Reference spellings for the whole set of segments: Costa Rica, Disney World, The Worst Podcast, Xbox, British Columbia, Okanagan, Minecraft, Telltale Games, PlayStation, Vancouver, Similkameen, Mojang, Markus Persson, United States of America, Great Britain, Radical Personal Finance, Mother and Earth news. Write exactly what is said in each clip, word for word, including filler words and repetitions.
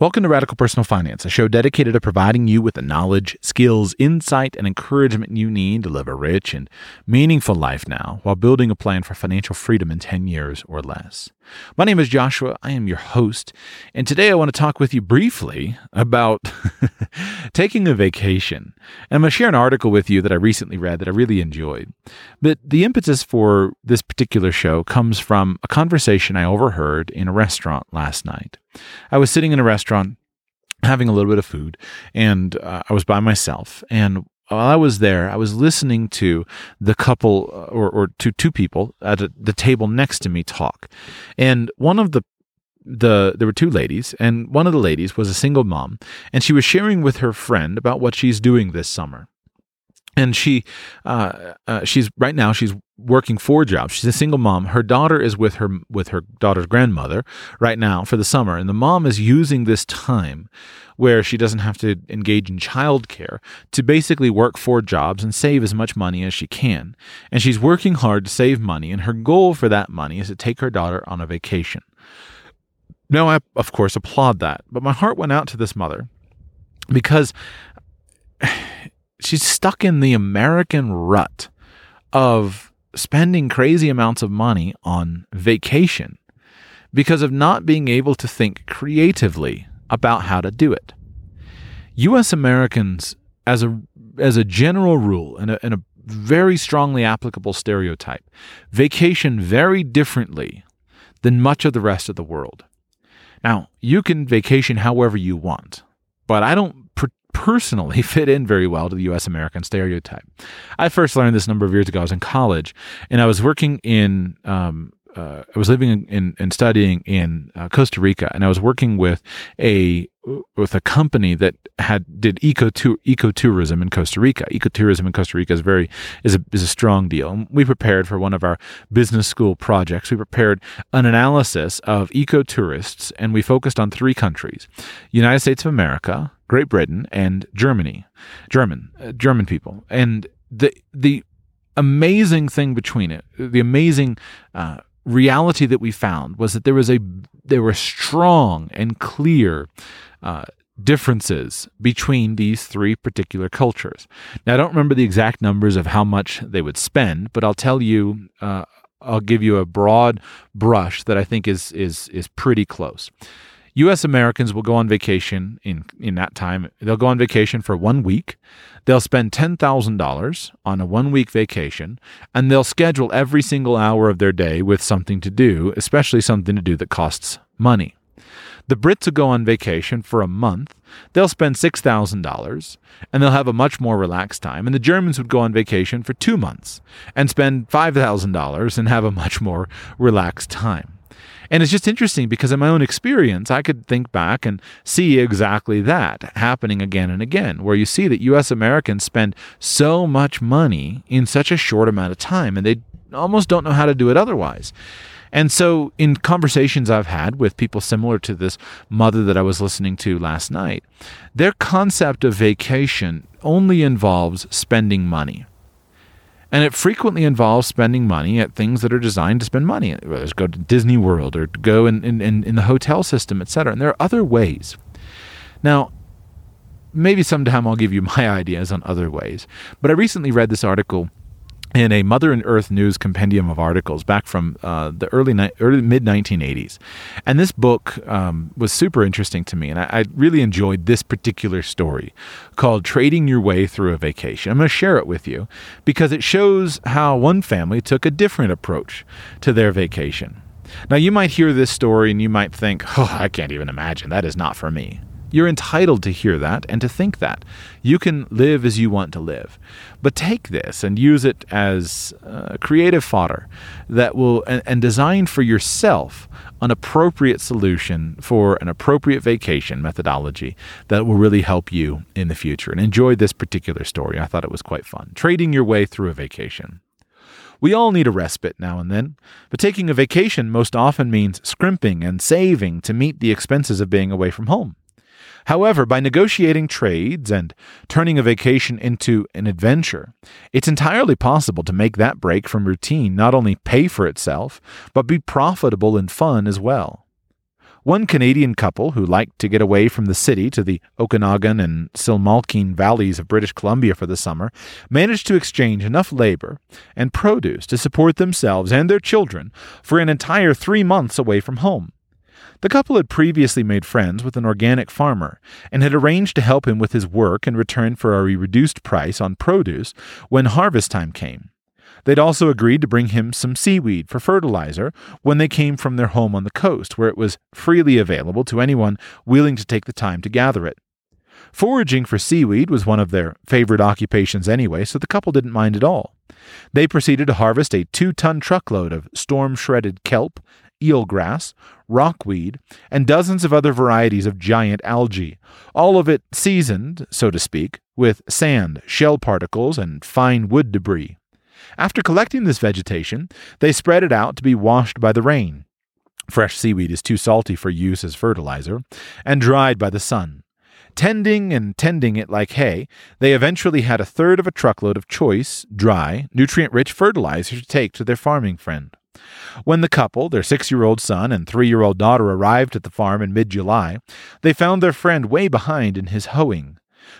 Welcome to Radical Personal Finance, a show dedicated to providing you with the knowledge, skills, insight, and encouragement you need to live a rich and meaningful life now while building a plan for financial freedom in ten years or less. My name is Joshua. I am your host. And today I want to talk with you briefly about taking a vacation. And I'm going to share an article with you that I recently read that I really enjoyed. But the impetus for this particular show comes from a conversation I overheard in a restaurant last night. I was sitting in a restaurant having a little bit of food, and uh, I was by myself. And while I was there, I was listening to the couple or, or to two people at a, the table next to me talk. And one of the The there were two ladies, and one of the ladies was a single mom, and she was sharing with her friend about what she's doing this summer. And she, uh, uh, she's right now she's working four jobs. She's a single mom. Her daughter is with her with her daughter's grandmother right now for the summer, and the mom is using this time where she doesn't have to engage in childcare to basically work four jobs and save as much money as she can. And she's working hard to save money, and her goal for that money is to take her daughter on a vacation. No, I, of course, applaud that. But my heart went out to this mother because she's stuck in the American rut of spending crazy amounts of money on vacation because of not being able to think creatively about how to do it. U S Americans, as a as a general rule, and a, and a very strongly applicable stereotype, vacation very differently than much of the rest of the world. Now, you can vacation however you want, but I don't per- personally fit in very well to the U S American stereotype. I first learned this a number of years ago. I was in college, and I was working in, um, uh, I was living in and studying in uh, Costa Rica, and I was working with a with a company that had did eco tour, ecotourism in Costa Rica. Ecotourism in Costa Rica is very is a is a strong deal. And we prepared for one of our business school projects. We prepared an analysis of ecotourists, and we focused on three countries: United States of America, Great Britain, and Germany. German uh, German people. And the the amazing thing between it, the amazing uh, reality that we found was that there was a there were strong and clear Uh, differences between these three particular cultures. Now, I don't remember the exact numbers of how much they would spend, but I'll tell you, uh, I'll give you a broad brush that I think is is is pretty close. U S Americans will go on vacation in in that time. They'll go on vacation for one week. They'll spend ten thousand dollars on a one-week vacation, and they'll schedule every single hour of their day with something to do, especially something to do that costs money. The Brits will go on vacation for a month. They'll spend six thousand dollars, and they'll have a much more relaxed time. And the Germans would go on vacation for two months and spend five thousand dollars and have a much more relaxed time. And it's just interesting because in my own experience, I could think back and see exactly that happening again and again, where you see that U S Americans spend so much money in such a short amount of time, and they almost don't know how to do it otherwise. And so in conversations I've had with people similar to this mother that I was listening to last night, their concept of vacation only involves spending money. And it frequently involves spending money at things that are designed to spend money, whether it's go to Disney World or go in, in, in the hotel system, et cetera. And there are other ways. Now, maybe sometime I'll give you my ideas on other ways. But I recently read this article in a Mother and Earth news compendium of articles back from uh, the early, ni- early mid nineteen eighties. And this book um, was super interesting to me, and I, I really enjoyed this particular story called Trading Your Way Through a Vacation. I'm going to share it with you because it shows how one family took a different approach to their vacation. Now, you might hear this story and you might think, oh, I can't even imagine. That is not for me. You're entitled to hear that and to think that. You can live as you want to live. But take this and use it as uh, creative fodder that will and, and design for yourself an appropriate solution for an appropriate vacation methodology that will really help you in the future. And enjoy this particular story. I thought it was quite fun. Trading your way through a vacation. We all need a respite now and then, but taking a vacation most often means scrimping and saving to meet the expenses of being away from home. However, by negotiating trades and turning a vacation into an adventure, it's entirely possible to make that break from routine not only pay for itself, but be profitable and fun as well. One Canadian couple who liked to get away from the city to the Okanagan and Similkameen valleys of British Columbia for the summer managed to exchange enough labor and produce to support themselves and their children for an entire three months away from home. The couple had previously made friends with an organic farmer and had arranged to help him with his work in return for a reduced price on produce when harvest time came. They'd also agreed to bring him some seaweed for fertilizer when they came from their home on the coast, where it was freely available to anyone willing to take the time to gather it. Foraging for seaweed was one of their favorite occupations anyway, so the couple didn't mind at all. They proceeded to harvest a two-ton truckload of storm-shredded kelp, eelgrass, rockweed, and dozens of other varieties of giant algae, all of it seasoned, so to speak, with sand, shell particles, and fine wood debris. After collecting this vegetation, they spread it out to be washed by the rain. Fresh seaweed is too salty for use as fertilizer, and dried by the sun. Tending and tending it like hay, they eventually had a third of a truckload of choice, dry, nutrient-rich fertilizer to take to their farming friend. When the couple, their six-year-old son and three-year-old daughter, arrived at the farm in mid-July, they found their friend way behind in his hoeing.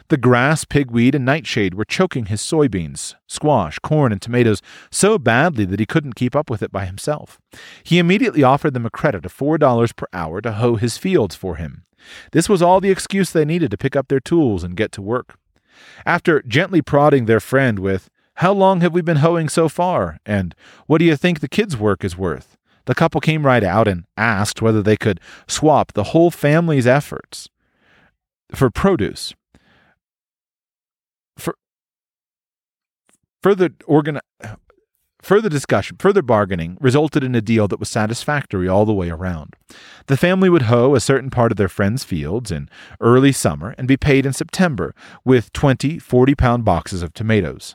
The grass, pigweed, and nightshade were choking his soybeans, squash, corn, and tomatoes so badly that he couldn't keep up with it by himself. He immediately offered them a credit of four dollars per hour to hoe his fields for him. This was all the excuse they needed to pick up their tools and get to work. After gently prodding their friend with, "How long have we been hoeing so far?" and "What do you think the kids' work is worth?" the couple came right out and asked whether they could swap the whole family's efforts for produce. For further organ, further discussion, further bargaining resulted in a deal that was satisfactory all the way around. The family would hoe a certain part of their friends' fields in early summer and be paid in September with twenty forty-pound boxes of tomatoes.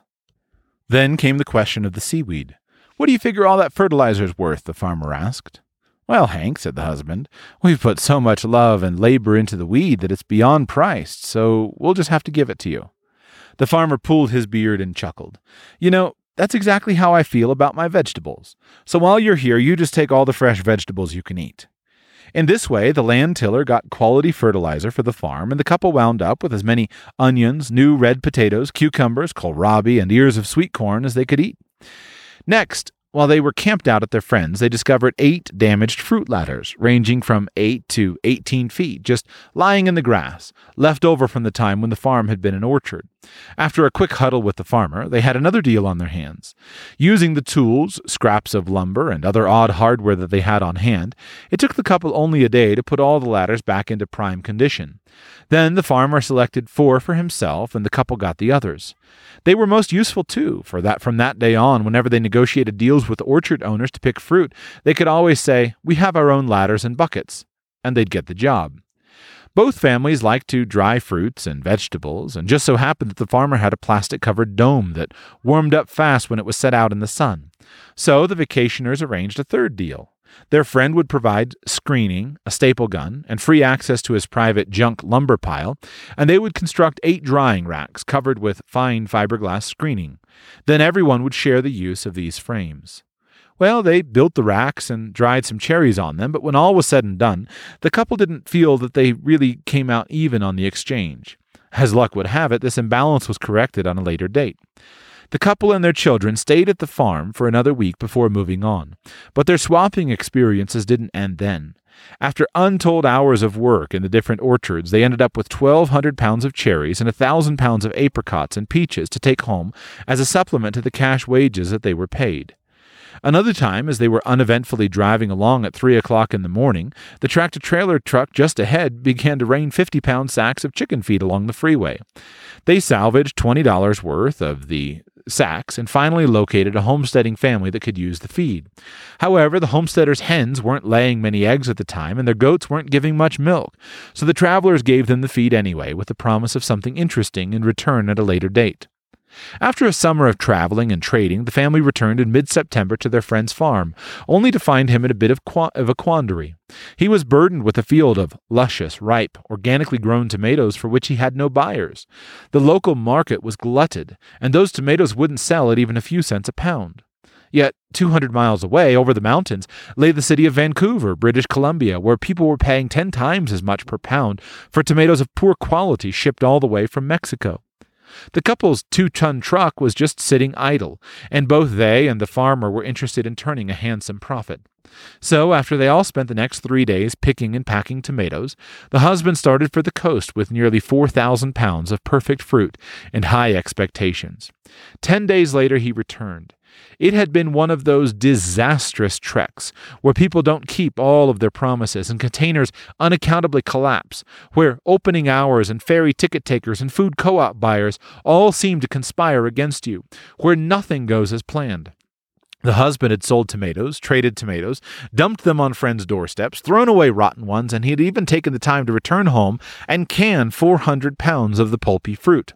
Then came the question of the seaweed. "What do you figure all that fertilizer's worth?" the farmer asked. "Well, Hank," said the husband, "we've put so much love and labor into the weed that it's beyond priced, so we'll just have to give it to you." The farmer pulled his beard and chuckled. "You know, that's exactly how I feel about my vegetables. So while you're here, you just take all the fresh vegetables you can eat." In this way, the land tiller got quality fertilizer for the farm, and the couple wound up with as many onions, new red potatoes, cucumbers, kohlrabi, and ears of sweet corn as they could eat. Next, while they were camped out at their friends, they discovered eight damaged fruit ladders, ranging from eight to eighteen feet, just lying in the grass, left over from the time when the farm had been an orchard. After a quick huddle with the farmer, they had another deal on their hands. Using the tools, scraps of lumber, and other odd hardware that they had on hand, it took the couple only a day to put all the ladders back into prime condition. Then the farmer selected four for himself, and the couple got the others. They were most useful, too, for that from that day on, whenever they negotiated deals with orchard owners to pick fruit, they could always say, "We have our own ladders and buckets," and they'd get the job. Both families liked to dry fruits and vegetables, and just so happened that the farmer had a plastic-covered dome that warmed up fast when it was set out in the sun. So the vacationers arranged a third deal. Their friend would provide screening, a staple gun, and free access to his private junk lumber pile, and they would construct eight drying racks covered with fine fiberglass screening. Then everyone would share the use of these frames. Well, they built the racks and dried some cherries on them, but when all was said and done, the couple didn't feel that they really came out even on the exchange. As luck would have it, this imbalance was corrected on a later date. The couple and their children stayed at the farm for another week before moving on, but their swapping experiences didn't end then. After untold hours of work in the different orchards, they ended up with twelve hundred pounds of cherries and one thousand pounds of apricots and peaches to take home as a supplement to the cash wages that they were paid. Another time, as they were uneventfully driving along at three o'clock in the morning, the tractor-trailer truck just ahead began to rain fifty-pound sacks of chicken feed along the freeway. They salvaged twenty dollars worth of the sacks and finally located a homesteading family that could use the feed. However, the homesteaders' hens weren't laying many eggs at the time, and their goats weren't giving much milk, so the travelers gave them the feed anyway, with the promise of something interesting in return at a later date. After a summer of traveling and trading, the family returned in mid-September to their friend's farm, only to find him in a bit of, qu- of a quandary. He was burdened with a field of luscious, ripe, organically grown tomatoes for which he had no buyers. The local market was glutted, and those tomatoes wouldn't sell at even a few cents a pound. Yet, two hundred miles away, over the mountains, lay the city of Vancouver, British Columbia, where people were paying ten times as much per pound for tomatoes of poor quality shipped all the way from Mexico. The couple's two-ton truck was just sitting idle, and both they and the farmer were interested in turning a handsome profit. So, after they all spent the next three days picking and packing tomatoes, the husband started for the coast with nearly four thousand pounds of perfect fruit and high expectations. Ten days later, he returned. It had been one of those disastrous treks where people don't keep all of their promises and containers unaccountably collapse, where opening hours and ferry ticket takers and food co-op buyers all seem to conspire against you, where nothing goes as planned. The husband had sold tomatoes, traded tomatoes, dumped them on friends' doorsteps, thrown away rotten ones, and he had even taken the time to return home and can four hundred pounds of the pulpy fruit.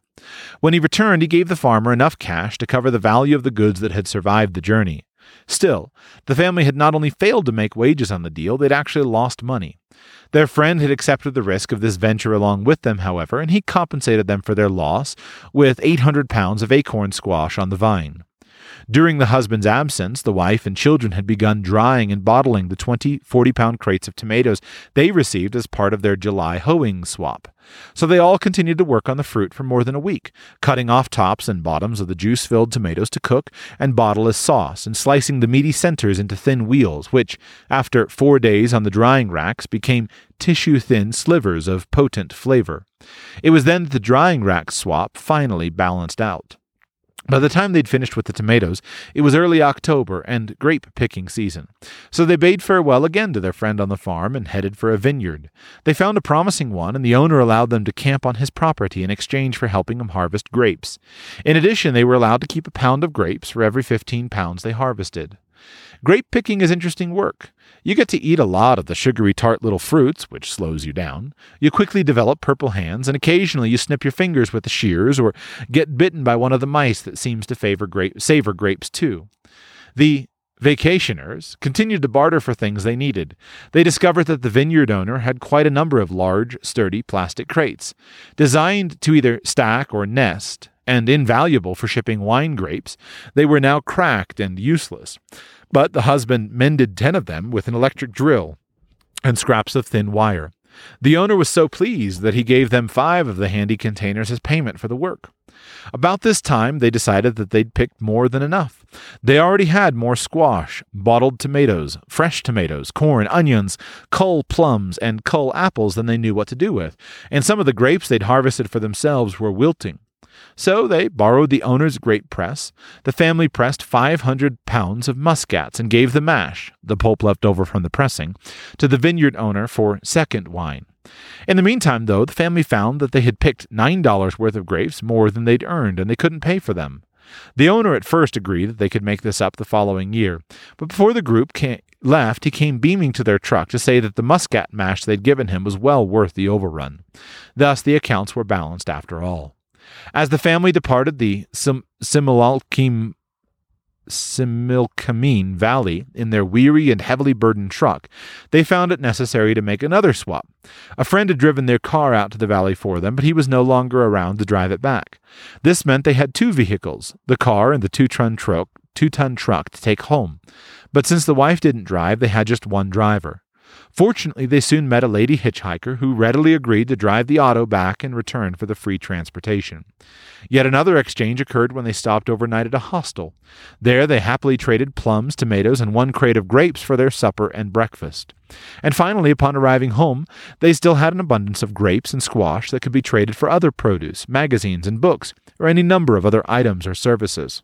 When he returned, he gave the farmer enough cash to cover the value of the goods that had survived the journey. Still, the family had not only failed to make wages on the deal, they'd actually lost money. Their friend had accepted the risk of this venture along with them, however, and he compensated them for their loss with eight hundred pounds of acorn squash on the vine. During the husband's absence, the wife and children had begun drying and bottling the twenty forty-pound crates of tomatoes they received as part of their July hoeing swap. So they all continued to work on the fruit for more than a week, cutting off tops and bottoms of the juice-filled tomatoes to cook and bottle as sauce, and slicing the meaty centers into thin wheels, which, after four days on the drying racks, became tissue-thin slivers of potent flavor. It was then that the drying rack swap finally balanced out. By the time they'd finished with the tomatoes, it was early October and grape-picking season, so they bade farewell again to their friend on the farm and headed for a vineyard. They found a promising one, and the owner allowed them to camp on his property in exchange for helping him harvest grapes. In addition, they were allowed to keep a pound of grapes for every fifteen pounds they harvested. Grape-picking is interesting work. You get to eat a lot of the sugary tart little fruits, which slows you down. You quickly develop purple hands, and occasionally you snip your fingers with the shears or get bitten by one of the mice that seems to favor grape, savor grapes too. The vacationers continued to barter for things they needed. They discovered that the vineyard owner had quite a number of large, sturdy plastic crates, designed to either stack or nest, and invaluable for shipping wine grapes. They were now cracked and useless. But the husband mended ten of them with an electric drill and scraps of thin wire. The owner was so pleased that he gave them five of the handy containers as payment for the work. About this time, they decided that they'd picked more than enough. They already had more squash, bottled tomatoes, fresh tomatoes, corn, onions, cull plums, and cull apples than they knew what to do with, and some of the grapes they'd harvested for themselves were wilting. So they borrowed the owner's grape press. The family pressed five hundred pounds of muscats and gave the mash, the pulp left over from the pressing, to the vineyard owner for second wine. In the meantime, though, the family found that they had picked nine dollars worth of grapes more than they'd earned, and they couldn't pay for them. The owner at first agreed that they could make this up the following year, but before the group came, left, he came beaming to their truck to say that the muscat mash they'd given him was well worth the overrun. Thus, the accounts were balanced after all. As the family departed the Sim- Similkameen, Similkameen Valley in their weary and heavily burdened truck, they found it necessary to make another swap. A friend had driven their car out to the valley for them, but he was no longer around to drive it back. This meant they had two vehicles, the car and the two-ton truck, two-ton truck to take home. But since the wife didn't drive, they had just one driver. Fortunately, they soon met a lady hitchhiker who readily agreed to drive the auto back in return for the free transportation. Yet another exchange occurred when they stopped overnight at a hostel. There they happily traded plums, tomatoes, and one crate of grapes for their supper and breakfast. And finally, upon arriving home, they still had an abundance of grapes and squash that could be traded for other produce, magazines, and books, or any number of other items or services.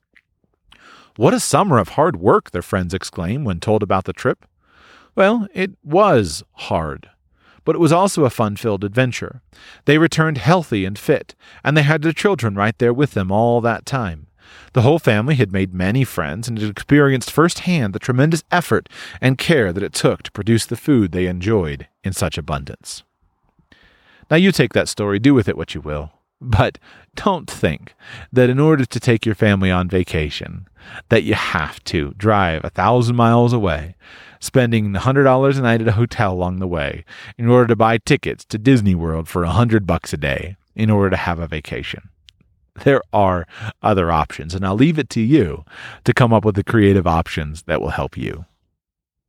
What a summer of hard work, their friends exclaim when told about the trip. Well, it was hard, but it was also a fun-filled adventure. They returned healthy and fit, and they had their children right there with them all that time. The whole family had made many friends and had experienced firsthand the tremendous effort and care that it took to produce the food they enjoyed in such abundance. Now you take that story, do with it what you will, but don't think that in order to take your family on vacation, that you have to drive a thousand miles away, spending one hundred dollars a night at a hotel along the way, in order to buy tickets to Disney World for one hundred bucks a day, in order to have a vacation. There are other options, and I'll leave it to you to come up with the creative options that will help you.